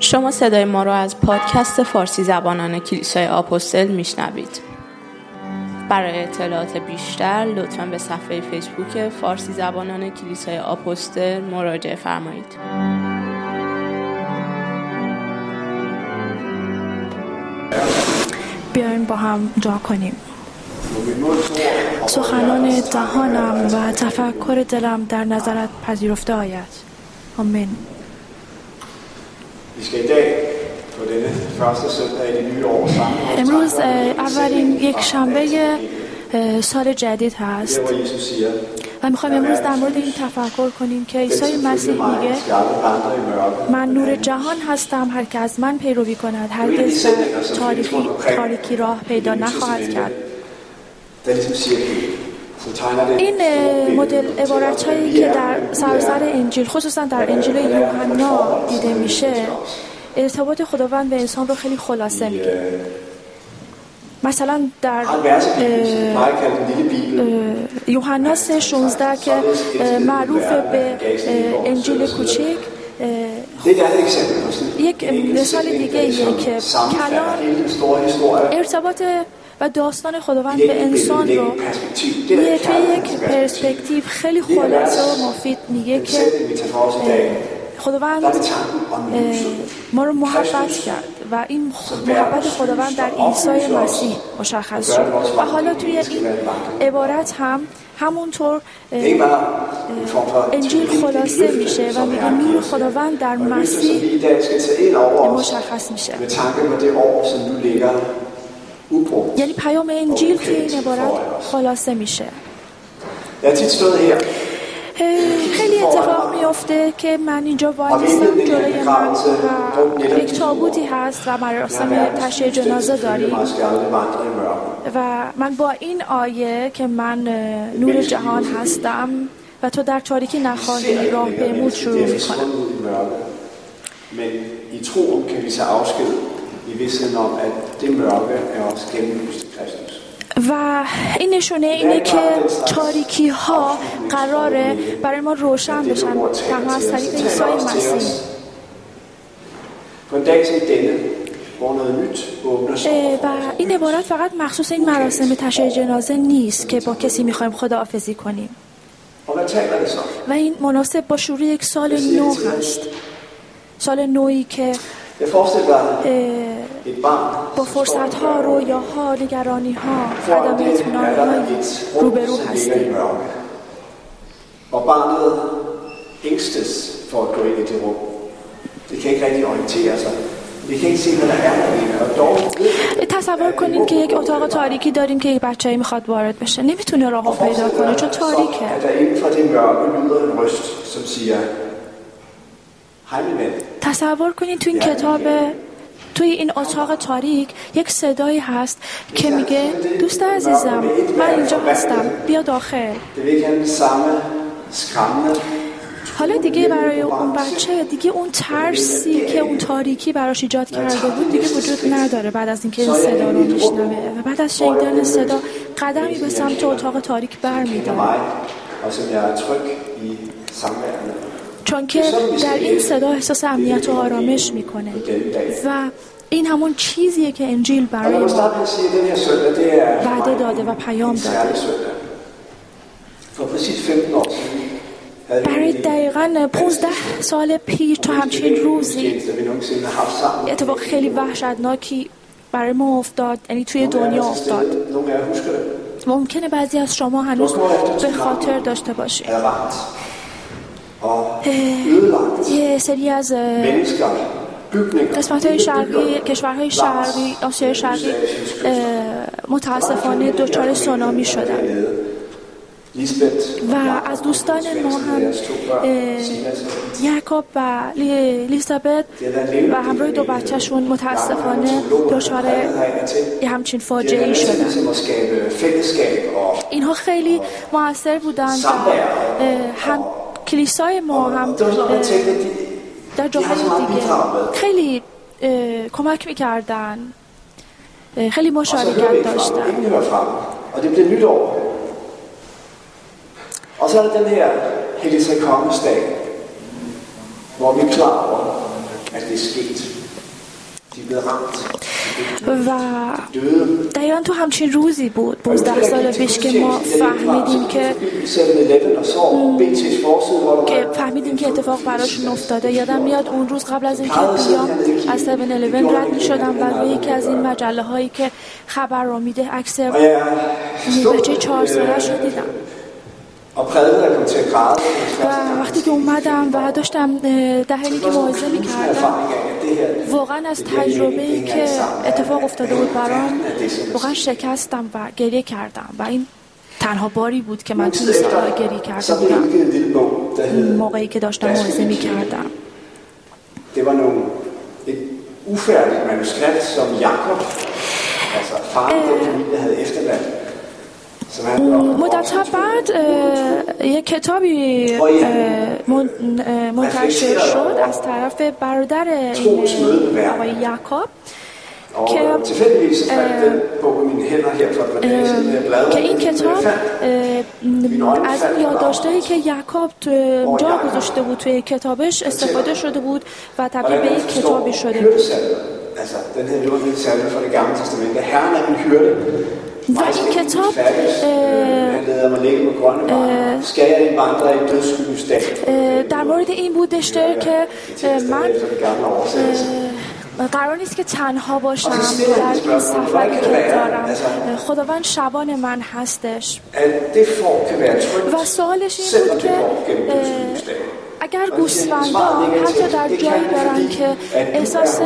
شما صدای ما را از پادکست فارسی زبانان کلیسای آپوستل میشنوید. برای اطلاعات بیشتر لطفاً به صفحه فیسبوک فارسی زبانان کلیسای آپوستل مراجعه فرمایید. بیایم با هم دعا کنیم. سخنان دهانم و تفکر دلم در نظرت پذیرفته آید. آمین. امروز اولین یک شنبه سال جدید هست و میخوایم امروز در مورد این تفکر کنیم که عیسی مسیح میگه من نور جهان هستم، هر که از من پیروی کند هرگز در تاریکی راه پیدا نخواهد کرد. این مدل عبارت‌هایی که در سراسر انجیل خصوصا در انجیل یوحنا دیده میشه ارتباط خداوند به انسان رو خیلی خلاصه میگه. مثلا در یوحنا 3:16 که معروف به انجیل کوچک، یک مثال دیگه ایه که کلام ارتباط و داستان خداوند به انسان رو توی یک پرسپکتیو خیلی خلاصه و مفید میگه که خداوند ما رو محبت کرد و این محبت خداوند در عیسی مسیح مشخص شد و حالا توی این عبارت هم همونطور انجیل خلاصه میشه و میگه نور خداوند در مسیح مشخص میشه. یعنی پیام انجیل که این عبارت خلاصه میشه. خیلی اتفاق میفته که من اینجا وایستم، جلوی من یک تابوتی هست و مراسم تشییع جنازه داریم و من با این آیه که من نور جهان هستم و تو در تاریکی نخواهی راه به موت شروع میکنم. و این نشونه اینه که تاریکی ها قراره برای ما روشن بشن تنها از طریق عیسی مسیح. و این عبارت فقط مخصوص این مراسم تشییع جنازه نیست که با کسی میخوایم خداحافظی کنیم و این مناسب با شروع یک سال نو هست، سال نویی که با فرصت‌ها، رویاها، نگرانی‌ها، عدم اطمینان‌های روبرو هستیم. تصور کنید که یک اتاق تاریکی داریم که یک بچه‌ای میخواد وارد بشه، نمیتونه راهو پیدا کنه چون تاریکه. تصور کنید تو این کتاب، توی این اتاق تاریک یک صدایی هست که میگه دوست عزیزم من اینجا هستم، بیا داخل. حالا دیگه برای اون بچه دیگه اون ترسی که اون تاریکی براش ایجاد کرده بود دیگه وجود نداره بعد از اینکه این صدا رو میشنوه و بعد از شنیدن صدا قدمی به سمت اتاق تاریک برمیداره، چون که در این صدا احساس امنیت و آرامش میکنه و این همون چیزیه که انجیل برای ما وعده داده و پیام داده. برای دقیقاً 15 سال پیش تا همچین روزی اتفاق خیلی وحشتناکی برای ما افتاد، یعنی توی دنیا افتاد. ممکنه بعضی از شما هنوز به خاطر داشته باشید. یه سری از قسمت‌های شرقی، کشورهای شرقی، آسیای شرقی متاسفانه دچار سونامی شدن و از دوستان ما هم یعقوب و الیزابت و همراه دو بچه‌شون متاسفانه دچار همچین فاجعه‌ای شدن. اینها خیلی مؤثر بودن هم کلیسای ما هم در جاهای دیگه خیلی کمک میکردن، خیلی مشارکت داشتن Og så er der den her helligtræ konges dag, hvor vi er klar over, at det er sket. De er blevet ramt. و در ایران تو همچین روزی بود 15 سال پیش که ما فهمیدیم که اتفاق براشون افتاده. یادم میاد اون روز قبل از اینکه بیام از 7-11 رد میشدم و روی یکی از این مجله هایی که خبر را میده عکس بچه 4 سالش رو دیدم و وقتی که اومدم و داشتم دهنی که موعظه میکردم واقعا از تجربه‌ای که اتفاق افتاده بود برام واقعا شکستم و گریه کردم و این تنها باری بود که من توی سالها گریه کرده بودم موقعی که داشتم موعظه میکردم. مدت‌ها بعد یک کتابی منتشر شد از طرف برادر آقای یعقوب که این کتاب از این یادداشت‌هایی که یعقوب جا گذاشته بود توی کتابش استفاده شده بود و تبدیل به یک کتابی شده بود. و این کتاب در مورد این بودش که من قرار نیست که تنها باشم در این سفری که دارم. خداوند شبان من هستش و سوالش این بود که اگر گوسفندان حتی در جایی برن که احساس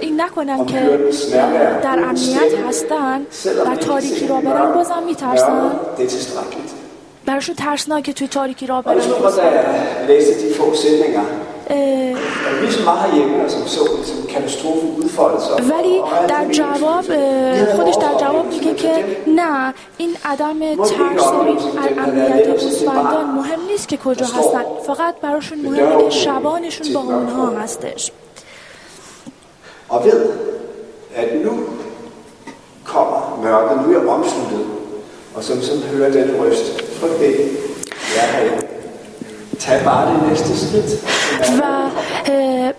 این نکنم که در امنیت هستن و تاریکی را برن بازم میترسن براشون ترسناکه توی تاریکی را برن. ولی در جواب خودش در جواب میگه که نه این عدم ترس از امنیت گوسفندان مهم نیست که کجا هستن، فقط براشون مهمه که شبانشون با اونها هستش. Og ved, at nu kommer mørket, nu er omsluttet, og som sådan hører den røst, frygt det, jeg er herinde. و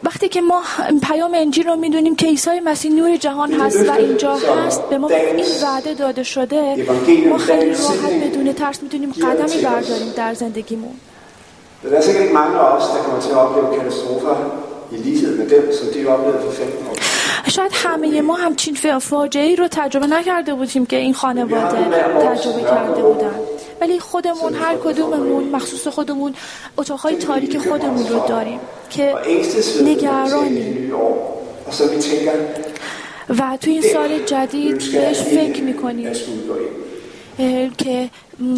وقتی که ما پیام انجیل رو میدونیم که عیسی مسیح نور جهان هست و اینجا هست به ما این وعده داده شده، ما خیلی راحت بدون ترس میتونیم قدمی برداریم در زندگیمون. Der er sikkert ikke mange af os, der kommer til at opleve katastrofer. شاید همه ما همچین فاجعه‌ای رو تجربه نکرده بودیم که این خانواده تجربه کرده بودن، ولی خودمون هر کدوممون مخصوص خودمون اتاقهای تاریک خودمون رو داریم که نگرانیم و توی این سال جدید بهش فکر میکنیم که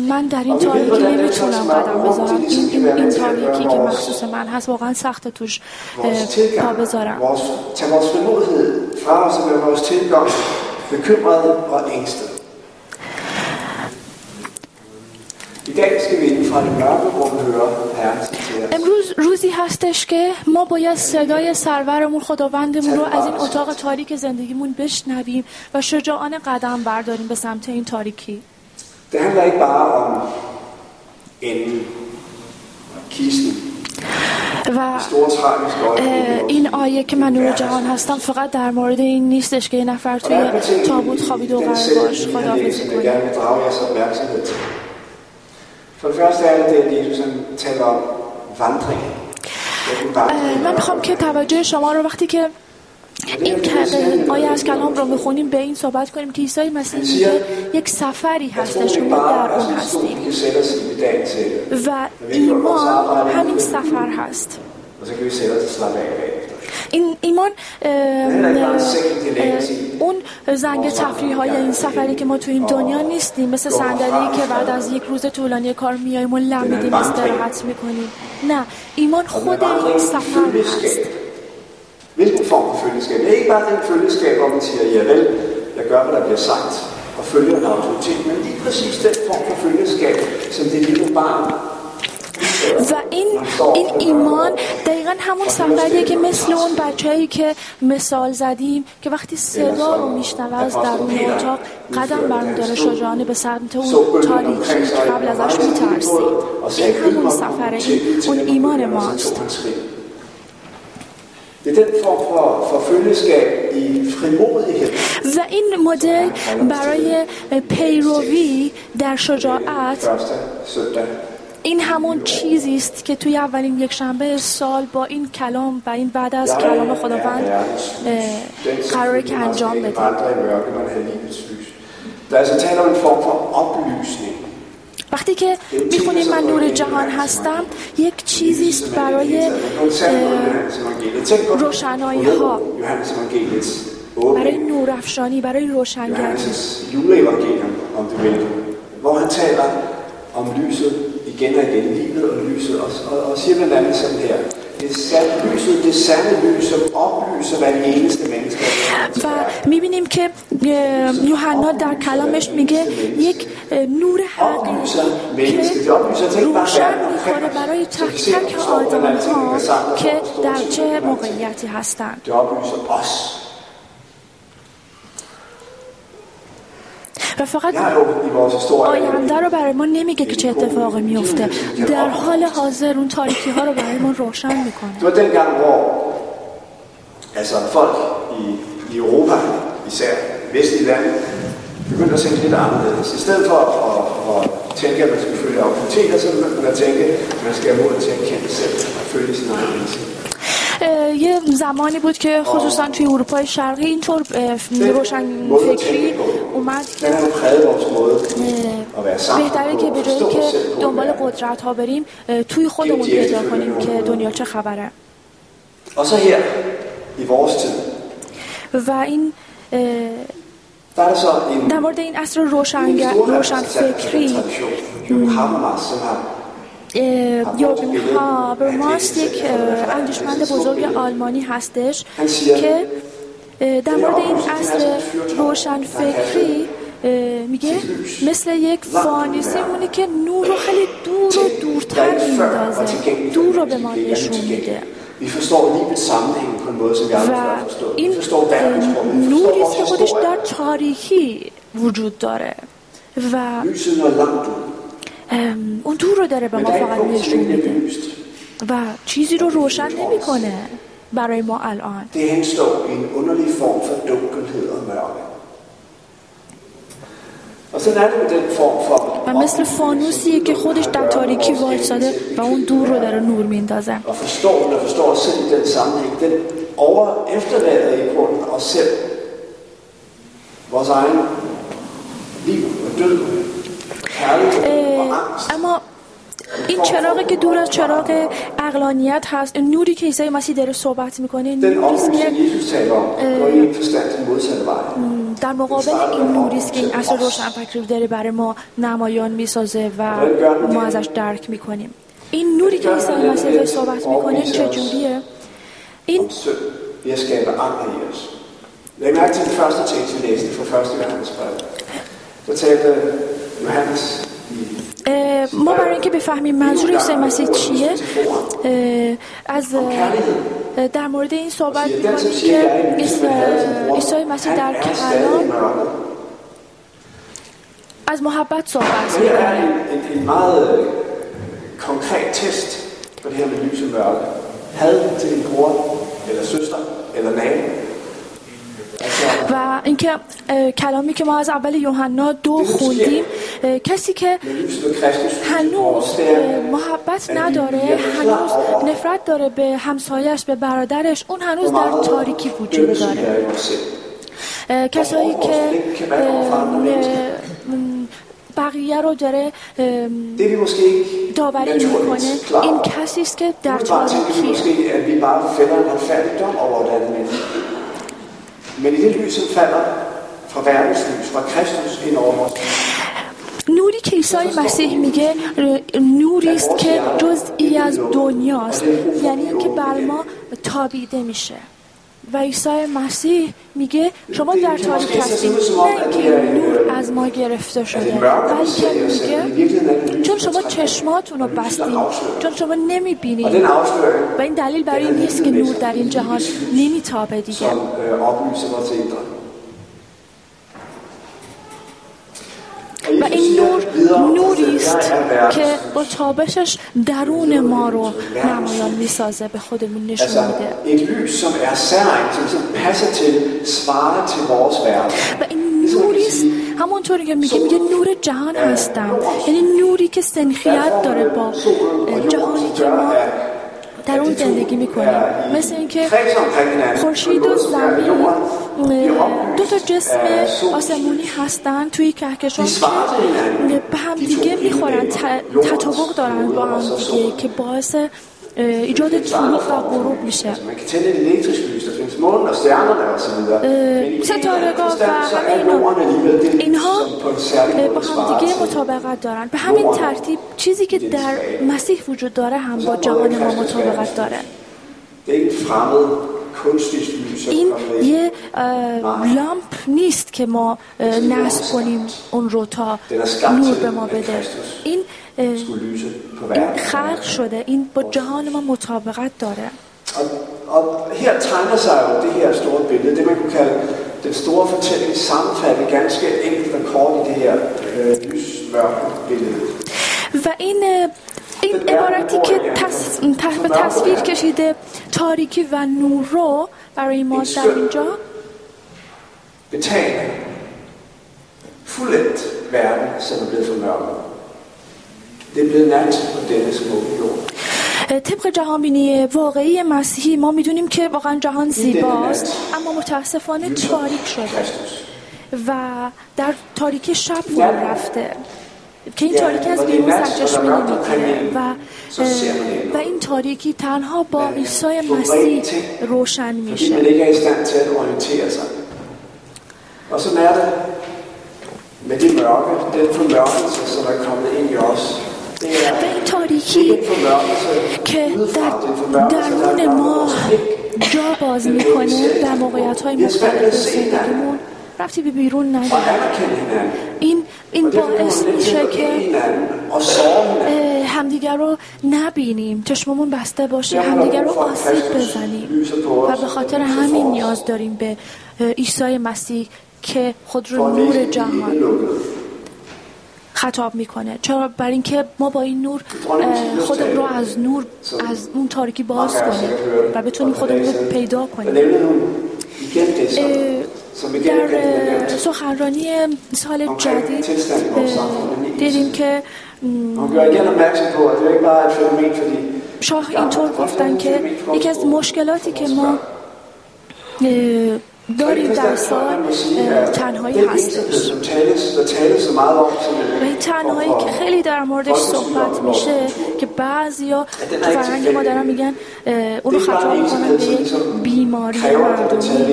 من در این تاریکی نمیتونم قدم بذارم، این تاریکی که مخصوص من هست واقعا سخت توش پا بذارم. امروز روزی هستش که ما باید صدای سرورمون خداوندمون رو از این اتاق تاریک زندگیمون بشنویم و شجاعانه قدم برداریم به سمت این تاریکی. Det handler ikke bare om enden og kisten. و این آیه که من نور جهان هستم فقط در مورد این نیستش که یه نفر توی تابوت خوابید و قرار باش خداحافظی کنه. For det første er det, at Jesus taler om vandring. من میخوام که توجه شما رو وقتی که این آیه از کلام رو میخونیم به این صحبت کنیم که عیسی مسیح میگه یک سفری هستش که ما در اون هستیم و ایمان همین سفر هست. این ایمان اون زنگ تفریح های این سفری که ما تو این دنیا نیستیم، مثل صندلی که بعد از یک روز طولانی کار میاییم و لم میدیم استراحت میکنیم. نه، ایمان خود این سفر هست. Hvilken form for følgeskab? Det er ikke bare den følgeskab, hvor man siger, ja vel, jeg gør, hvad der bliver sagt, og følger en autoritet, men lige præcis den form for følgeskab, som det lille barn و این ایمان دقیقا همون سفریه که مثل اون بچه‌ای که مثال زدیم که وقتی صدا رو میشنوه از درون اتاق قدم برمی‌داره شجاعانه به سمت اون تاریکی که قبل ازش می‌ترسید. این همون سفره، اون ایمان ماست. و این مدل برای پیروی در شجاعت، این همون چیزی است که توی اولین یک شنبه سال با این کلام و این بعد از کلام خداوند قراره که انجام بدیم. وقتی که میخونیم من نور جهان هستم، یک چیزی است برای روشنایی ها، برای نورافشانی، برای روشنگری. و میبینیم که یوحنا در کلامش میگه یک نور حقیقی که روشن میکنه برای تک تک آدم ها که در چه موقعیتی هستند. و فقط آینده رو برای ما نمیگه که چه اتفاقی میفته، در حال حاضر اون تاریکی ها رو برای ما روشن میکنه. یه زمانی بود که خصوصا توی اروپای شرقی اینطور روشن فکری اومد که بهتره که به جایی که دنبال قدرت ها بریم، توی خودمون پیدا کنیم که دنیا چه خبره. و این در مورد این عصر روشن فکری، هابرماس یک اندیشمند بزرگ آلمانی هستش که در مورد این عصر روشن فکری میگه مثل یک فانوسی مونه که نور رو خیلی دور و دورتر میندازه، دور رو به ما نشون میده. و این نوریست که خودش در تاریکی وجود داره و اون دور رو داره به ما فقط نشون میده و چیزی رو روشن نمیکنه برای ما الان. و مثل فانوسیه که خودش در تاریکی وایساده و اون دور رو داره نور میندازه. اما این چراغی که دور از چراغ عقلانیت هست، نوری که عیسی مسیح داره صحبت میکنه، نوریست که در مقابل این نوریست که این عصر روشن فکری داره برای ما نمایان میسازه و ما ازش درک میکنیم. این نوری که عیسی مسیح داره صحبت میکنه چجوریه؟ این ما برای اینکه بفهمیم منظور عیسی مسیح چیه، از در مورد این صحبت می‌کنیم که عیسی مسیح در کلام از محبت صحبت می‌کنه. و اینکه کلامی که ما از اول یوحنا 2 خوندیم، کسی که هنوز محبت نداره، هنوز نفرت داره به همسایه‌اش، به برادرش، اون هنوز در تاریکی وجود داره. کسایی که بقیه رو داره داوری میکنه، این کسی است که در تاریکی. نوری که عیسی مسیح میگه نوری است که جزئی از دنیاست، یعنی اینکه بر ما تابیده میشه. و عیسی مسیح میگه شما در تاریکی هستید، نه اینکه نور از ما گرفته شده، بلکه میگه چون شما چشماتون رو بستید، چون شما نمیبینید. و این دلیل برای این نیست که نور در این جهان نمیتابه دیگه. و این نوری است که با تابشش درون ما رو نمایان میسازه، به خودمون نشون میده. و این نوری است، همونطوری که میگه نور جهان هستم، یعنی نوری که سنخیت داره با جهانی که ما در اون زندگی میکنیم. مثل اینکه خورشید و زمین دو تا جسم آسمانی هستن توی کهکشان که به هم دیگه میخورن، تطابق دارن با هم دیگه، که باعث ایجاد طلوع و غروب میشه. ستارگان و همه اینها با هم دیگه مطابقت دارن. به همین ترتیب چیزی که در مسیح وجود داره هم با جهان ما مطابقت داره. این یه لامپ نیست که ما نصب کنیم اون رو تا نور به ما بده. این خلق شده، این با جهان ما مطابقت داره. Og her tegner sig jo det her store billede, det man kunne kalde den store fortælling sammenfattet ganske enkelt og kort i det her lys-mørke billede. و این عبارتی که به تصویر کشیده تاریکی و نور رو برای ما در اینجا بتاgen fuldendt verden, som blevet formørket. Det blev nat på denne smukke jord. طبق جهانبینی واقعی مسیحی ما میدونیم که واقعا جهان زیباست، اما متاسفانه تاریک شده و در تاریکی شب فرو رفته، که این تاریکی از بیرون سرچشمه نمیگیره و این تاریکی تنها با عیسی مسیح روشن میشه. و این تاریکی که در درون ما جا باز میکنه در موقعیت‌های مختلف زندگیمون رفتی به بیرون نداره. این باعث میشه که همدیگر رو نبینیم، چشممون بسته باشه، همدیگر رو آسیب بزنیم و به خاطر همین نیاز داریم به عیسی مسیح که خود رو نور جهان خطاب میکنه، چرا؟ برای اینکه ما با این نور خودمون رو از نور، از اون تاریکی باز کنیم و بتونیم خودمون رو پیدا کنیم. در سخنرانی سال جدید دیدیم که شاه اینطور گفتن که یکی از مشکلاتی که ما داریم در سال تنهایی هستش. و این تنهایی که خیلی در موردش صحبت میشه، که بعضیا تو فرهنگ ما دارن میگن اونو خطاب میکنن به یک بیماری مردمی.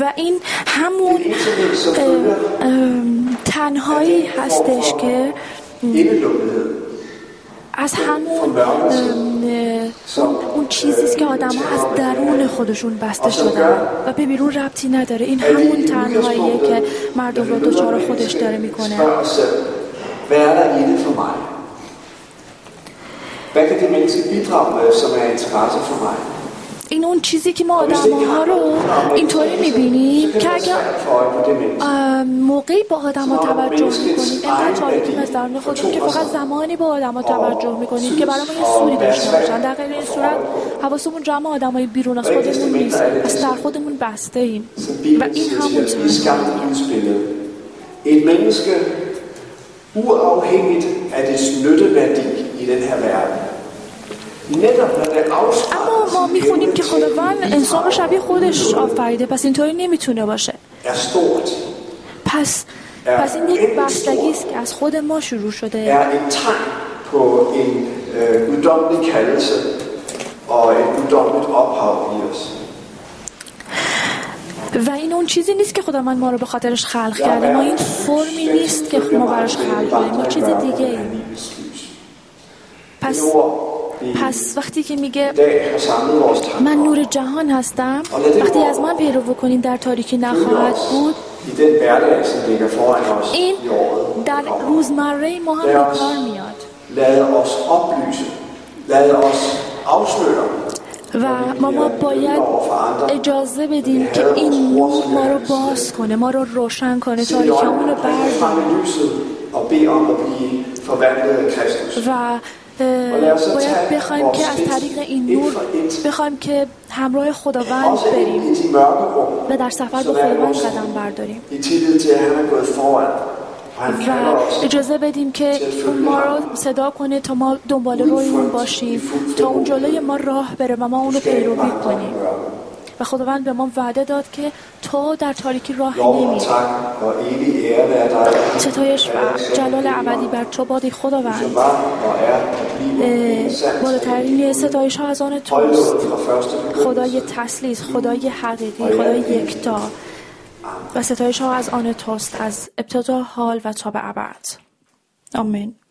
و این همون تنهایی هستش که از همون اون چیزیست که آدم ها از درون خودشون بسته شدن و به بیرون ربطی نداره. این همون تنهاییه که مردم رو دچار خودش داره میکنه. این اون چیزی که ما آدم‌ها رو اینطوری می‌بینیم که اگر موقعی با آدم‌ها توجه می‌کنیم، اینقدر تاریکی از درون خودمون که فقط زمانی با آدم‌ها توجه می‌کنیم که برای ما یه سوری داشته باشن. در غیر این صورت حواسمون جمع آدم‌های بیرون از خودمون نیست، از در خودمون بسته ایم. و این همون چیزیه. Uafhængigt af dets nytteværdi i den her verden. اما ما میخونیم که خداوند انسان رو شبیه خودش آفریده، پس اینطوری نمیتونه باشه. پس این یک بستگی است که از خود ما شروع شده. و این اون چیزی نیست که خداوند ما رو به خاطرش خلق کرده. ما این فرمی نیست که ما براش خلق شدیم، ما چیز دیگه ایم. پس وقتی که میگه من نور جهان هستم، وقتی از من پیروی کنید در تاریکی نخواهد بود، این در روزمره ما هم به کار میاد و ما باید اجازه بدیم که این نور ما رو باز کنه، ما رو روشن کنه، تاریکیمون رو برداره و باید بخوایم که از طریق این نور بخوایم که همراه خداوند بریم و در سفر با خداوند قدم برداریم و اجازه بدیم که ما رو صدا کنه تا ما دنبال روی اون باشیم، تا اون جلوی ما راه بره و ما اون رو پیروی کنیم. و خداوند به ما وعده داد که تو در تاریکی راه نمیری. ستایش و جلال ابدی بر تو باد ای خداوند. بالاترین ستایش ها از آن توست، خدای تسلیس، خدای حقیقی، خدای یکتا. و ستایش ها از آن توست، از ابتدا، حال و تا به ابد. آمین.